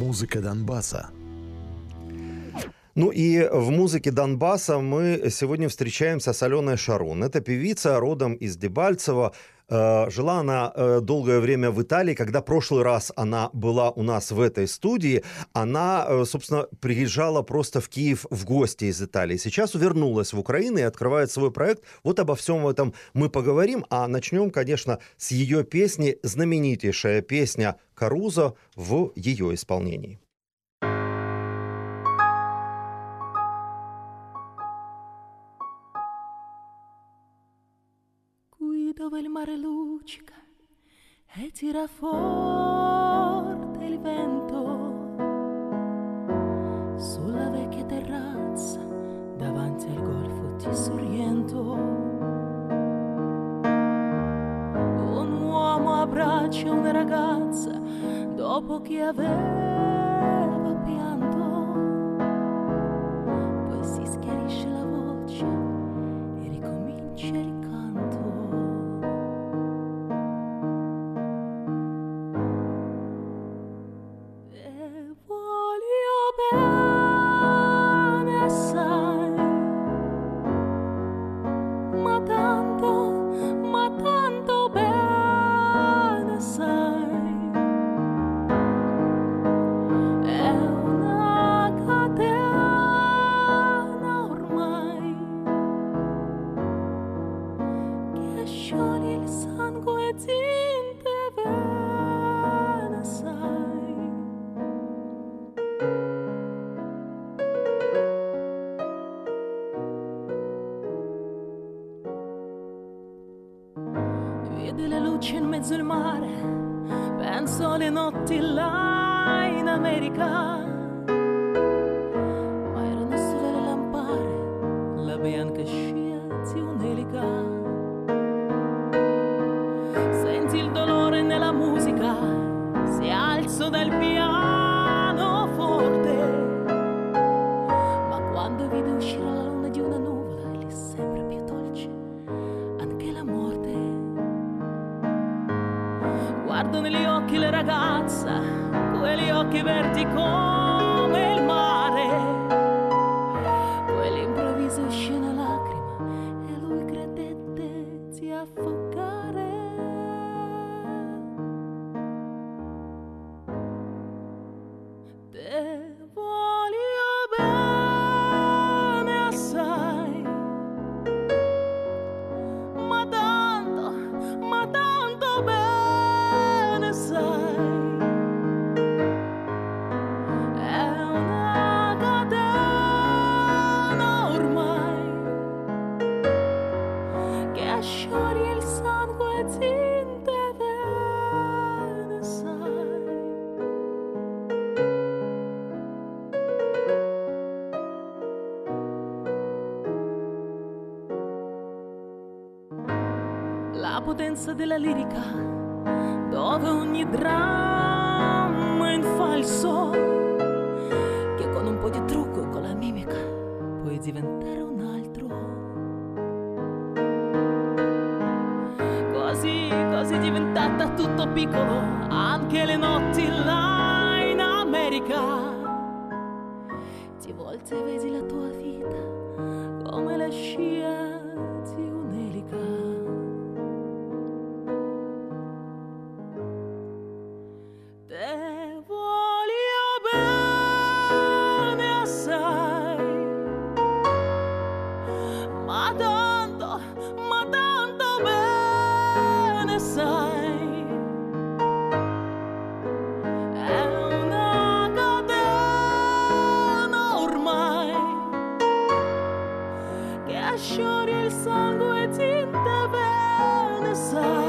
Музыка Донбасса. Ну и в «Музыке Донбасса» мы сегодня встречаемся с Аленой Шарун. Это певица, родом из Дебальцева. Жила она долгое время в Италии. Когда прошлый раз она была у нас в этой студии, она, собственно, приезжала просто в Киев в гости из Италии. Сейчас вернулась в Украину и открывает свой проект. Вот обо всем этом мы поговорим. А начнем, конечно, с ее песни. Знаменитейшая песня «Карузо» в ее исполнении. Dove il mare luccica e tira forte il vento sulla vecchia terrazza davanti al golfo ti sorriento un uomo abbraccia una ragazza dopo che aveva pianto poi si schiarisce la voce e ricomincia il ricanto. Potenza della lirica, dove ogni dramma è in falso, che con un po' di trucco e con la mimica puoi diventare un altro. Così, così diventata tutto piccolo, anche le notti là in America. Ti volti e vedi la tua vita come la scia di un'elica. Sai, te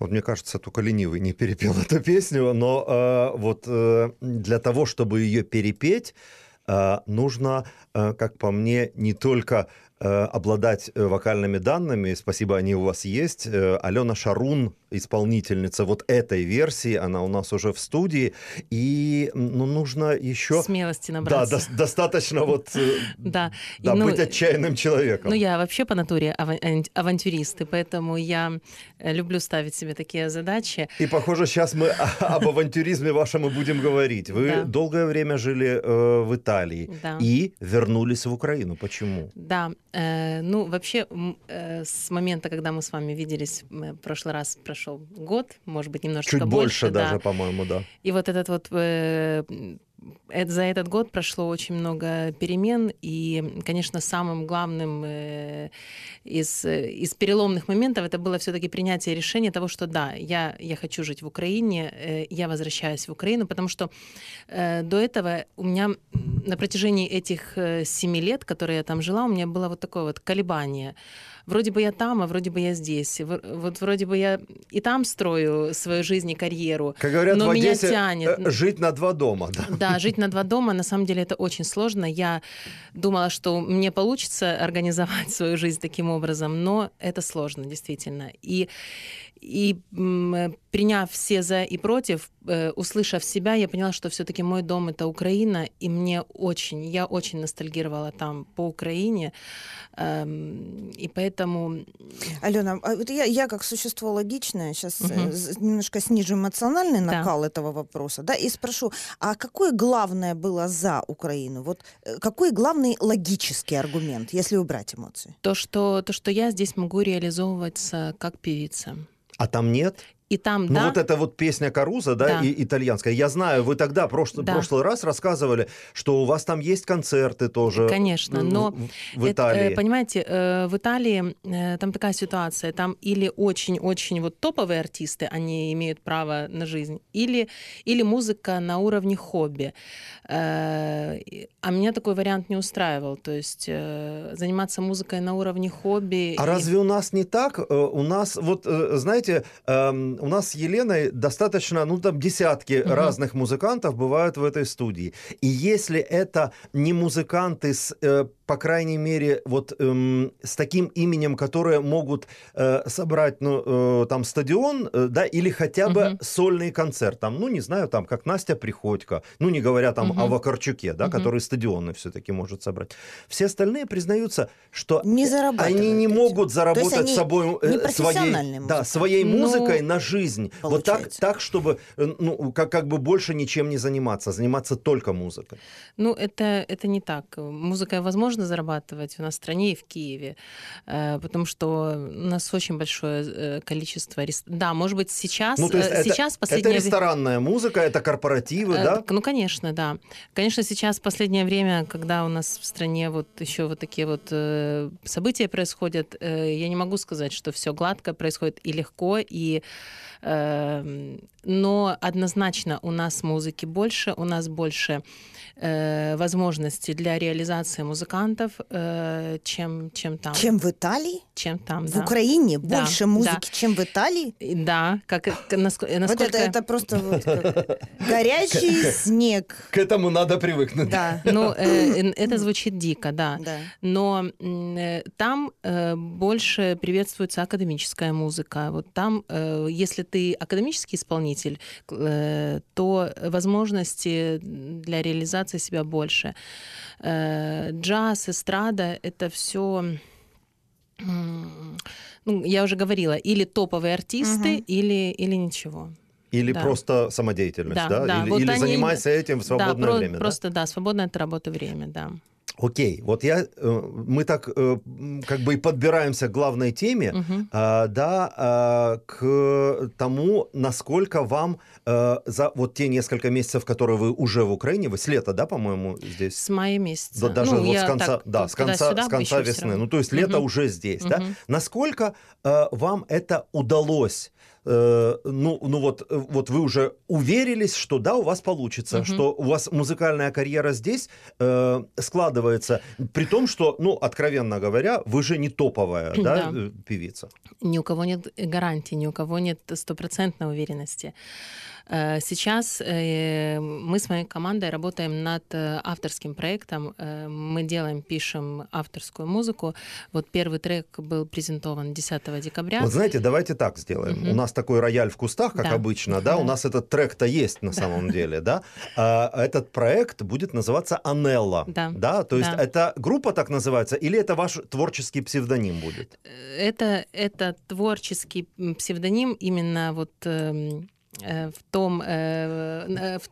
Вот мне кажется, только ленивый не перепел эту песню, но для того, чтобы ее перепеть, нужно, как по мне, не только обладать вокальными данными, спасибо, они у вас есть. Алена Шарун, исполнительница вот этой версии, она у нас уже в студии, и нужно еще... Смелости набраться. Да, достаточно вот быть отчаянным человеком. Ну, я вообще по натуре авантюрист, и поэтому я люблю ставить себе такие задачи. И, похоже, сейчас мы об авантюризме вашем и будем говорить. Вы долгое время жили в Италии и вернулись в Украину. Почему? Да, ну, вообще, с момента, когда мы с вами виделись в прошлый раз, прошел год, может быть, немножко чуть больше. Чуть больше даже, по-моему, да. И вот этот вот... За этот год прошло очень много перемен, и, конечно, самым главным из переломных моментов это было все-таки принятие решения того, что да, я хочу жить в Украине, я возвращаюсь в Украину, потому что до этого у меня на протяжении этих 7 лет, которые я там жила, у меня было вот такое вот колебание. Вроде бы я там, а вроде бы я здесь. Вот вроде бы я и там строю свою жизнь и карьеру, как говорят, но в Одессе, меня тянет. Жить на два дома, да? Да, жить на два дома, на самом деле это очень сложно. Я думала, что мне получится организовать свою жизнь таким образом, но это сложно, действительно. И приняв все за и против, услышав себя, я поняла, что все-таки мой дом — это Украина, и я очень ностальгировала там по Украине, и поэтому... Алена, вот я как существо логичное, сейчас немножко снижу эмоциональный накал этого вопроса, да, и спрошу, а какое главное было за Украину? Вот какой главный логический аргумент, если убрать эмоции? То, что я здесь могу реализовываться как певица. А там нет? И там, ну, да. Вот эта вот песня «Карузо», да, и итальянская. Я знаю, вы тогда прошлый раз рассказывали, что у вас там есть концерты тоже. Конечно, но в Италии. Понимаете, в Италии там такая ситуация. Там или очень-очень вот топовые артисты, они имеют право на жизнь, или музыка на уровне хобби. А меня такой вариант не устраивал. То есть заниматься музыкой на уровне хобби. А разве у нас не так? У нас, вот, знаете... У нас с Еленой достаточно, там десятки разных музыкантов бывают в этой студии. И если это не музыканты с... по крайней мере, с таким именем, которые могут собрать, стадион, или хотя бы сольный концерт, как Настя Приходько, не говоря о Вакарчуке, который стадионы все-таки может собрать. Все остальные признаются, что они не могут заработать собой своей музыкой на жизнь. Получается. Вот так, чтобы как бы больше ничем не заниматься только музыкой. Ну, это не так. Музыка возможно зарабатывать у нас в стране и в Киеве, потому что у нас очень большое количество... Да, может быть, сейчас... Это ресторанная музыка, это корпоративы, да? Ну, конечно, да. Конечно, сейчас в последнее время, когда у нас в стране еще такие события происходят, я не могу сказать, что все гладко происходит и легко, но однозначно у нас музыки больше, у нас больше возможностей для реализации музыкантов, чем там. Чем в Италии? Чем там, да. В Украине больше музыки, чем в Италии? Да. Насколько... Это просто горячий снег. К этому надо привыкнуть. Да, это звучит дико, да. Но там больше приветствуется академическая музыка. Вот там, если ты академический исполнитель, то возможности для реализации себя больше. Джаз, эстрада — это все... я уже говорила, или топовые артисты, или ничего. Или просто самодеятельность, да? Или занимайся этим в свободное время, просто, свободное от работы время, да. Окей, мы так как бы и подбираемся к главной теме, к тому, насколько вам за те несколько месяцев, которые вы уже в Украине, вы с лета, да, по-моему, здесь? С мая месяца. Даже с конца весны, то есть лето уже здесь, да? Насколько вам это удалось? ну вот вы уже уверились, что да, у вас получится, что у вас музыкальная карьера здесь складывается, при том, что, ну, откровенно говоря, вы же не топовая певица. Ни у кого нет гарантий, ни у кого нет стопроцентной уверенности. Сейчас мы с моей командой работаем над авторским проектом. Мы делаем, пишем авторскую музыку. Вот первый трек был презентован 10 декабря. Вот знаете, давайте так сделаем. У нас такой рояль в кустах, как обычно, да? У нас этот трек-то есть на самом деле, да? Этот проект будет называться «Анелла». Да? То есть это группа так называется, или это ваш творческий псевдоним будет? Это творческий псевдоним именно вот...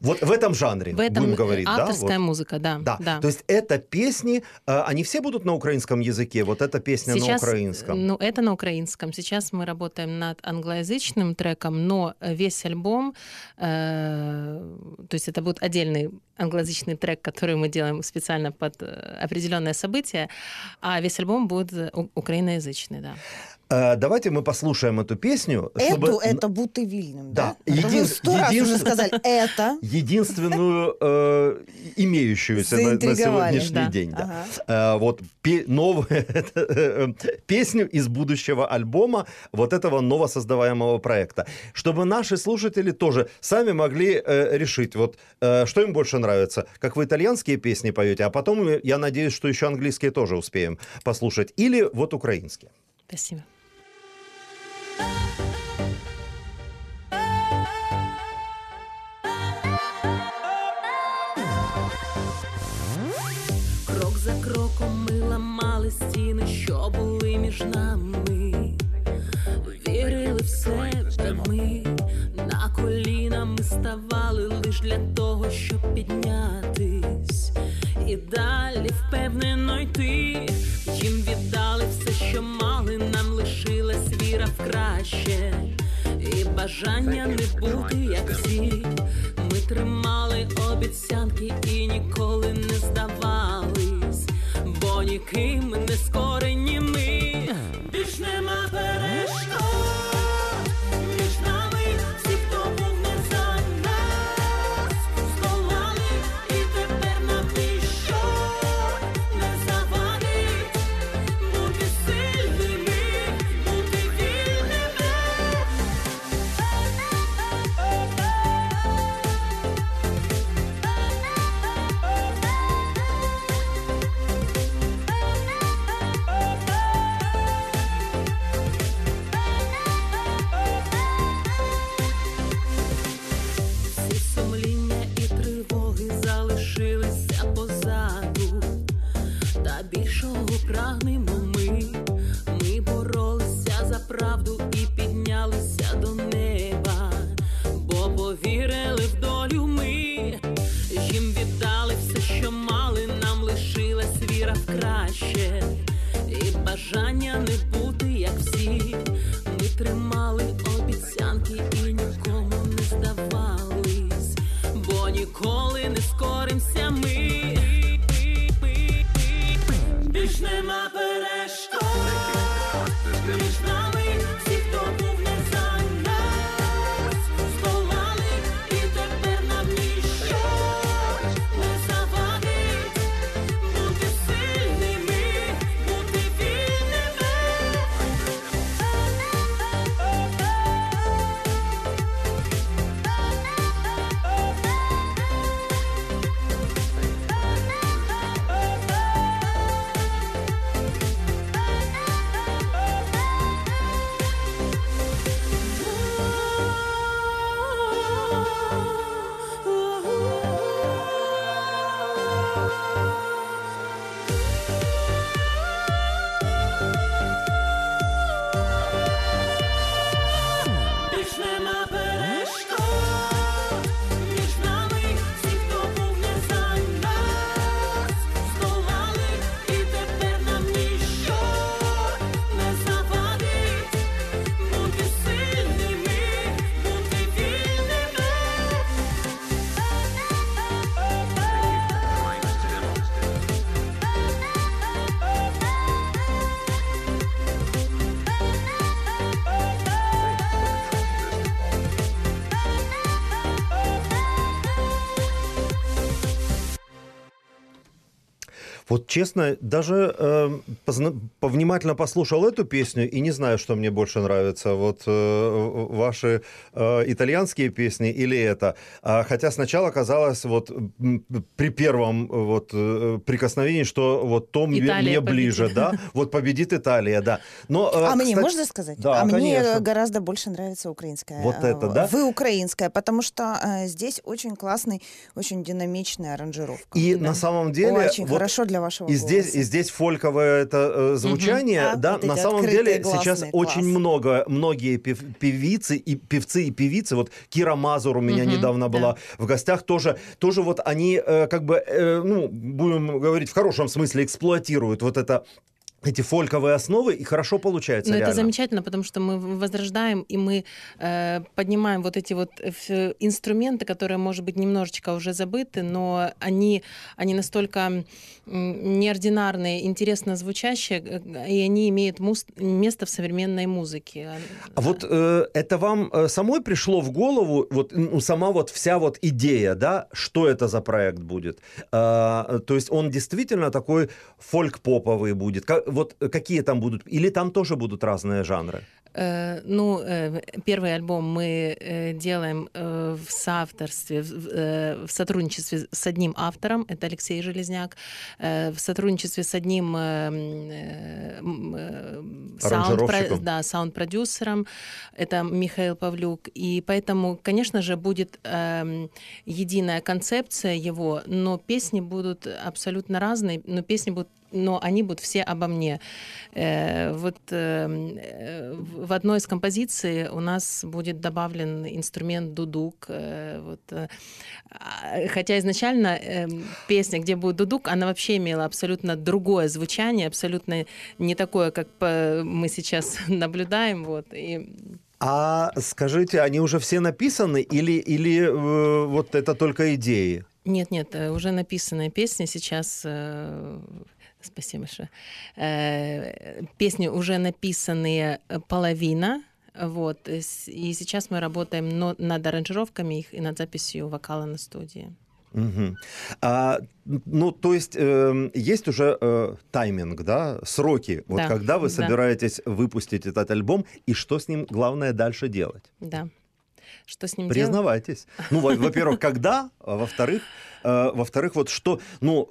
Вот в этом жанре, в этом будем говорить. Авторская музыка, да. То есть это песни, они все будут на украинском языке? Вот эта песня сейчас, на украинском? Ну, это на украинском. Сейчас мы работаем над англоязычным треком, но весь альбом, то есть это будет отдельный англоязычный трек, который мы делаем специально под определенное событие, а весь альбом будет украиноязычный, да. Давайте мы послушаем эту песню. Чтобы... Это будто вильным, да? Единственную имеющуюся на сегодняшний день. Да. Ага. Вот новую песню из будущего альбома вот этого новосоздаваемого проекта. Чтобы наши слушатели тоже сами могли решить, вот что им больше нравится. Как вы итальянские песни поете, а потом, я надеюсь, что еще английские тоже успеем послушать. Или вот украинские. Спасибо. Крок за кроком ми ламали стіни, що були між нами. Вірили в себе ми, на коліна ми ставали лиш для того, щоб піднятись. І далі впевнено йти. Їм віддали все, що мали, нам лишилась віра в краще. І бажання не бути як всі. Ми тримали обіцянки і ніколи не здавались. Бо ніким не скорені ми. Більш нема перешкод. Вот честно, даже повнимательно послушал эту песню и не знаю, что мне больше нравится. Вот ваши итальянские песни или это. Хотя сначала казалось вот при первом вот, прикосновении, что вот Том мне ближе. Да? Вот победит Италия, да. Но, а кстати, мне можно сказать? Да, а конечно. Мне гораздо больше нравится украинская. Вот это, да? Вы украинская, потому что здесь очень классный, очень динамичная аранжировка. И да, на самом деле... Очень вот хорошо для вашего голоса. И здесь фольковое это звучание, да, вот на самом деле сейчас очень многие певицы, вот Кира Мазур у меня недавно была в гостях, тоже вот они как бы, ну, будем говорить, в хорошем смысле эксплуатируют вот это... эти фольковые основы, и хорошо получается. Но реально. Это замечательно, потому что мы возрождаем, и мы поднимаем вот эти вот инструменты, которые, может быть, немножечко уже забыты, но они настолько неординарные, интересно звучащие, и они имеют место в современной музыке. А вот это вам самой пришло в голову, вот сама вот вся вот идея, да, что это за проект будет? То есть он действительно такой фольк-поповый будет? Вот какие там будут? Или там тоже будут разные жанры? Ну, первый альбом мы делаем в соавторстве, в сотрудничестве с одним автором, это Алексей Железняк, в сотрудничестве с одним саунд-продюсером, это Михаил Павлюк. И поэтому, конечно же, будет единая концепция его, но песни будут абсолютно разные, но песни будут, но они будут все обо мне. Вот в одной из композиций у нас будет добавлен инструмент дудук. Хотя изначально песня, где будет дудук, она вообще имела абсолютно другое звучание, абсолютно не такое, как мы сейчас наблюдаем. Вот. И... А скажите, они уже все написаны или вот это только идеи? Нет, уже написанная песня сейчас... Спасибо большое. Песни уже написаны половина. Вот, и сейчас мы работаем над аранжировками их и над записью вокала на студии. Угу. Ну, то есть есть уже тайминг, да, сроки, вот да, когда вы собираетесь выпустить этот альбом, и что с ним, главное, дальше делать? Да. Что с ним делать? Признавайтесь. Ну, во-первых, когда, а во-вторых... Во-вторых, вот что... Ну,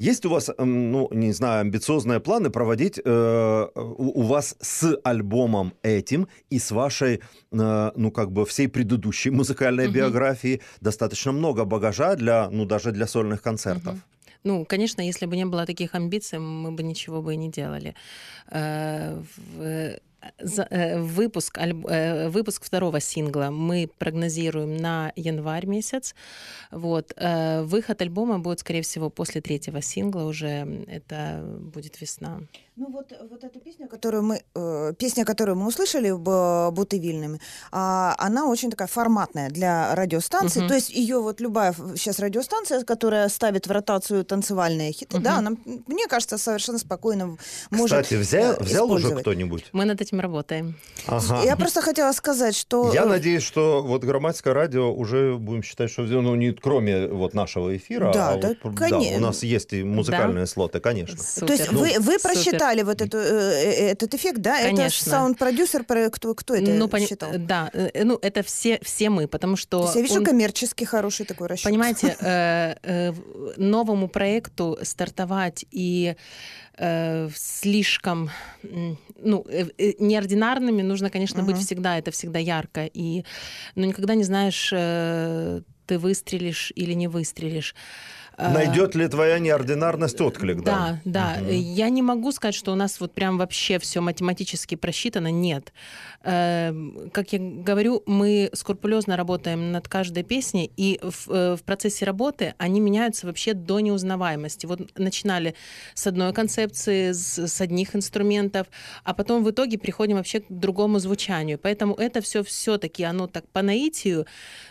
есть у вас, ну, не знаю, амбициозные планы проводить у вас с альбомом этим и с вашей, ну, как бы всей предыдущей музыкальной биографии достаточно много багажа для, ну, даже для сольных концертов? Ну, конечно, если бы не было таких амбиций, мы бы ничего бы и не делали. Выпуск второго сингла мы прогнозируем на январь месяц. Вот. Выход альбома будет, скорее всего, после третьего сингла уже. Это будет весна. Ну вот эта песня, которую мы услышали в «Бутывильными», она очень такая форматная для радиостанции. То есть ее вот любая сейчас радиостанция, которая ставит в ротацию танцевальные хиты, да, она, мне кажется, совершенно спокойно может. Кстати, взял уже кто-нибудь? Мы над этим работаем. Ага. Я просто хотела сказать, что... Я надеюсь, что вот Громадское радио уже будем считать, что ну, не кроме вот нашего эфира, да, а да, вот, да, у нас есть и музыкальные слоты, конечно. Супер. То есть вы просчитали вот этот эффект, да? Конечно. Это саунд-продюсер, кто это считал? Да, ну это все мы, потому что... То есть я вижу коммерчески хороший такой расчет. Понимаете, новому проекту стартовать и... слишком ну, неординарными нужно, конечно, быть всегда. Это всегда ярко. И, ну, никогда не знаешь, ты выстрелишь или не выстрелишь. Найдет ли твоя неординарность отклик? Да, да. Я не могу сказать, что у нас вот прям вообще все математически просчитано. Нет. Как я говорю, мы скрупулезно работаем над каждой песней, и в процессе работы они меняются вообще до неузнаваемости. Вот начинали с одной концепции, с одних инструментов, а потом в итоге приходим вообще к другому звучанию. Поэтому это все все-таки оно так по наитию,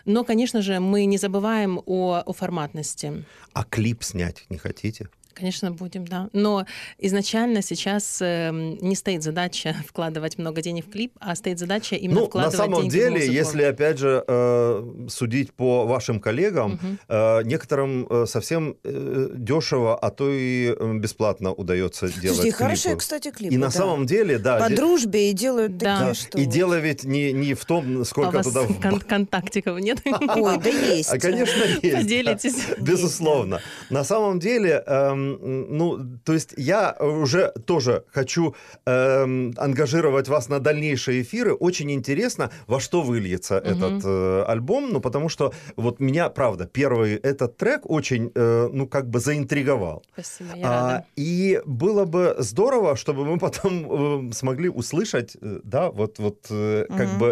но, конечно же, мы не забываем о форматности. А клип снять не хотите? Конечно, будем, да. Но изначально сейчас не стоит задача вкладывать много денег в клип, а стоит задача именно вкладывать деньги в музыку. На самом деле, если, опять же, судить по вашим коллегам, некоторым совсем дешево, а то и бесплатно удается делать клипы. Хорошие, кстати, клипы. И на самом деле, да. По дружбе и делают такие, что... И дело ведь не в том, сколько туда... контактиков нет? Ой, да есть. Конечно, есть. Поделитесь. Безусловно. На самом деле... то есть я уже тоже хочу ангажировать вас на дальнейшие эфиры. Очень интересно, во что выльется этот альбом, потому что вот меня, правда, первый этот трек очень, заинтриговал. Спасибо, я рада. И было бы здорово, чтобы мы потом смогли услышать,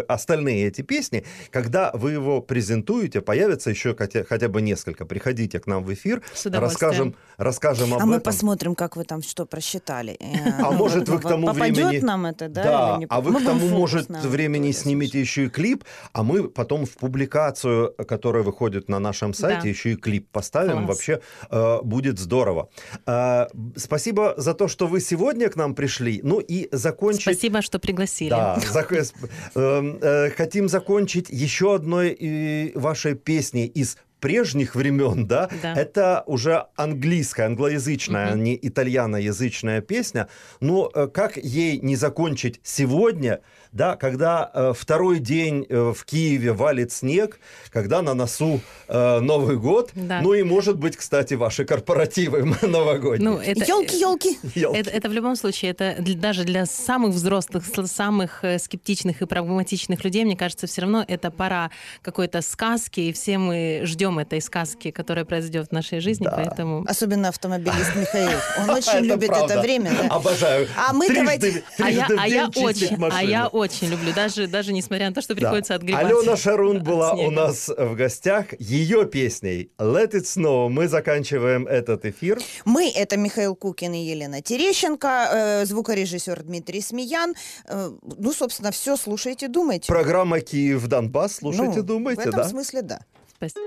остальные эти песни. Когда вы его презентуете, появится еще хотя бы несколько. Приходите к нам в эфир, расскажем об этом. А мы посмотрим, как вы там что просчитали. А может, вы к тому времени... Попадет нам это, да? Да, а вы к тому, может, времени снимете еще и клип, а мы потом в публикацию, которая выходит на нашем сайте, еще и клип поставим. Вообще будет здорово. Спасибо за то, что вы сегодня к нам пришли. Ну и закончить... Спасибо, что пригласили. Да, хотим закончить еще одной вашей песней из прежних времен, да, это уже английская, англоязычная, не итальяноязычная песня. Но как ей не закончить сегодня, да, когда второй день в Киеве валит снег, когда на носу Новый год, и, может быть, кстати, ваши корпоративы новогодние. Ёлки-ёлки! Это в любом случае, это даже для самых взрослых, самых скептичных и прагматичных людей, мне кажется, все равно это пора какой-то сказки, и все мы ждем этой сказки, которая произойдет в нашей жизни, поэтому... Особенно автомобилист Михаил. Он очень любит это время. Обожаю. А мы давайте... А я очень люблю, даже несмотря на то, что приходится отгребать. Алена Шарун была у нас в гостях. Ее песней «Let it snow» мы заканчиваем этот эфир. Мы — это Михаил Кукин и Елена Терещенко, звукорежиссер Дмитрий Смеян. Собственно, все слушайте, думайте. Программа «Киев-Донбасс». Слушайте, думайте. В этом смысле, да. Спасибо.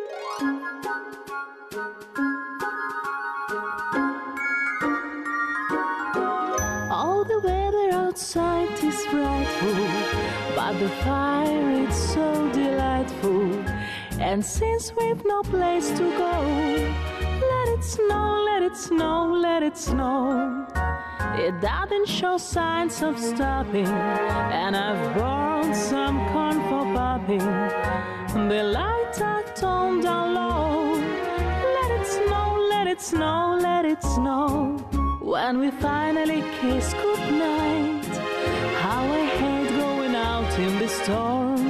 All the weather outside is frightful, but the fire is so delightful. And since we've no place to go, let it snow, let it snow, let it snow. It doesn't show signs of stopping, and I've borrowed some corn for popping. The lights are toned down low. Let it snow, let it snow, let it snow. When we finally kiss goodnight, how I hate going out in the storm.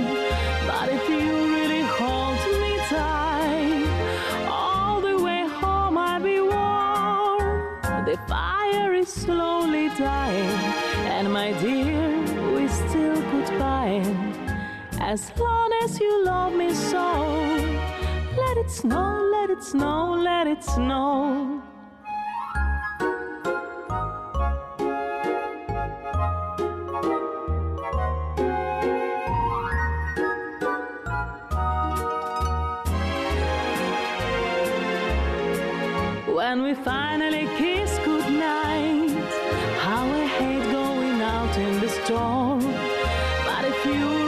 But if you really hold me tight, all the way home I'll be warm. The fire is slowly dying, and my dear, we still goodbye. As long as you love me so, let it snow, let it snow, let it snow. When we finally kiss goodnight, how I hate going out in the storm. But if you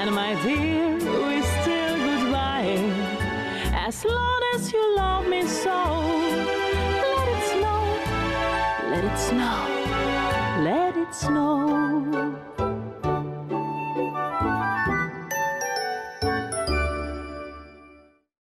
and my dear, we still goodbye. As long as you love me so, let it snow, let it snow, let it snow.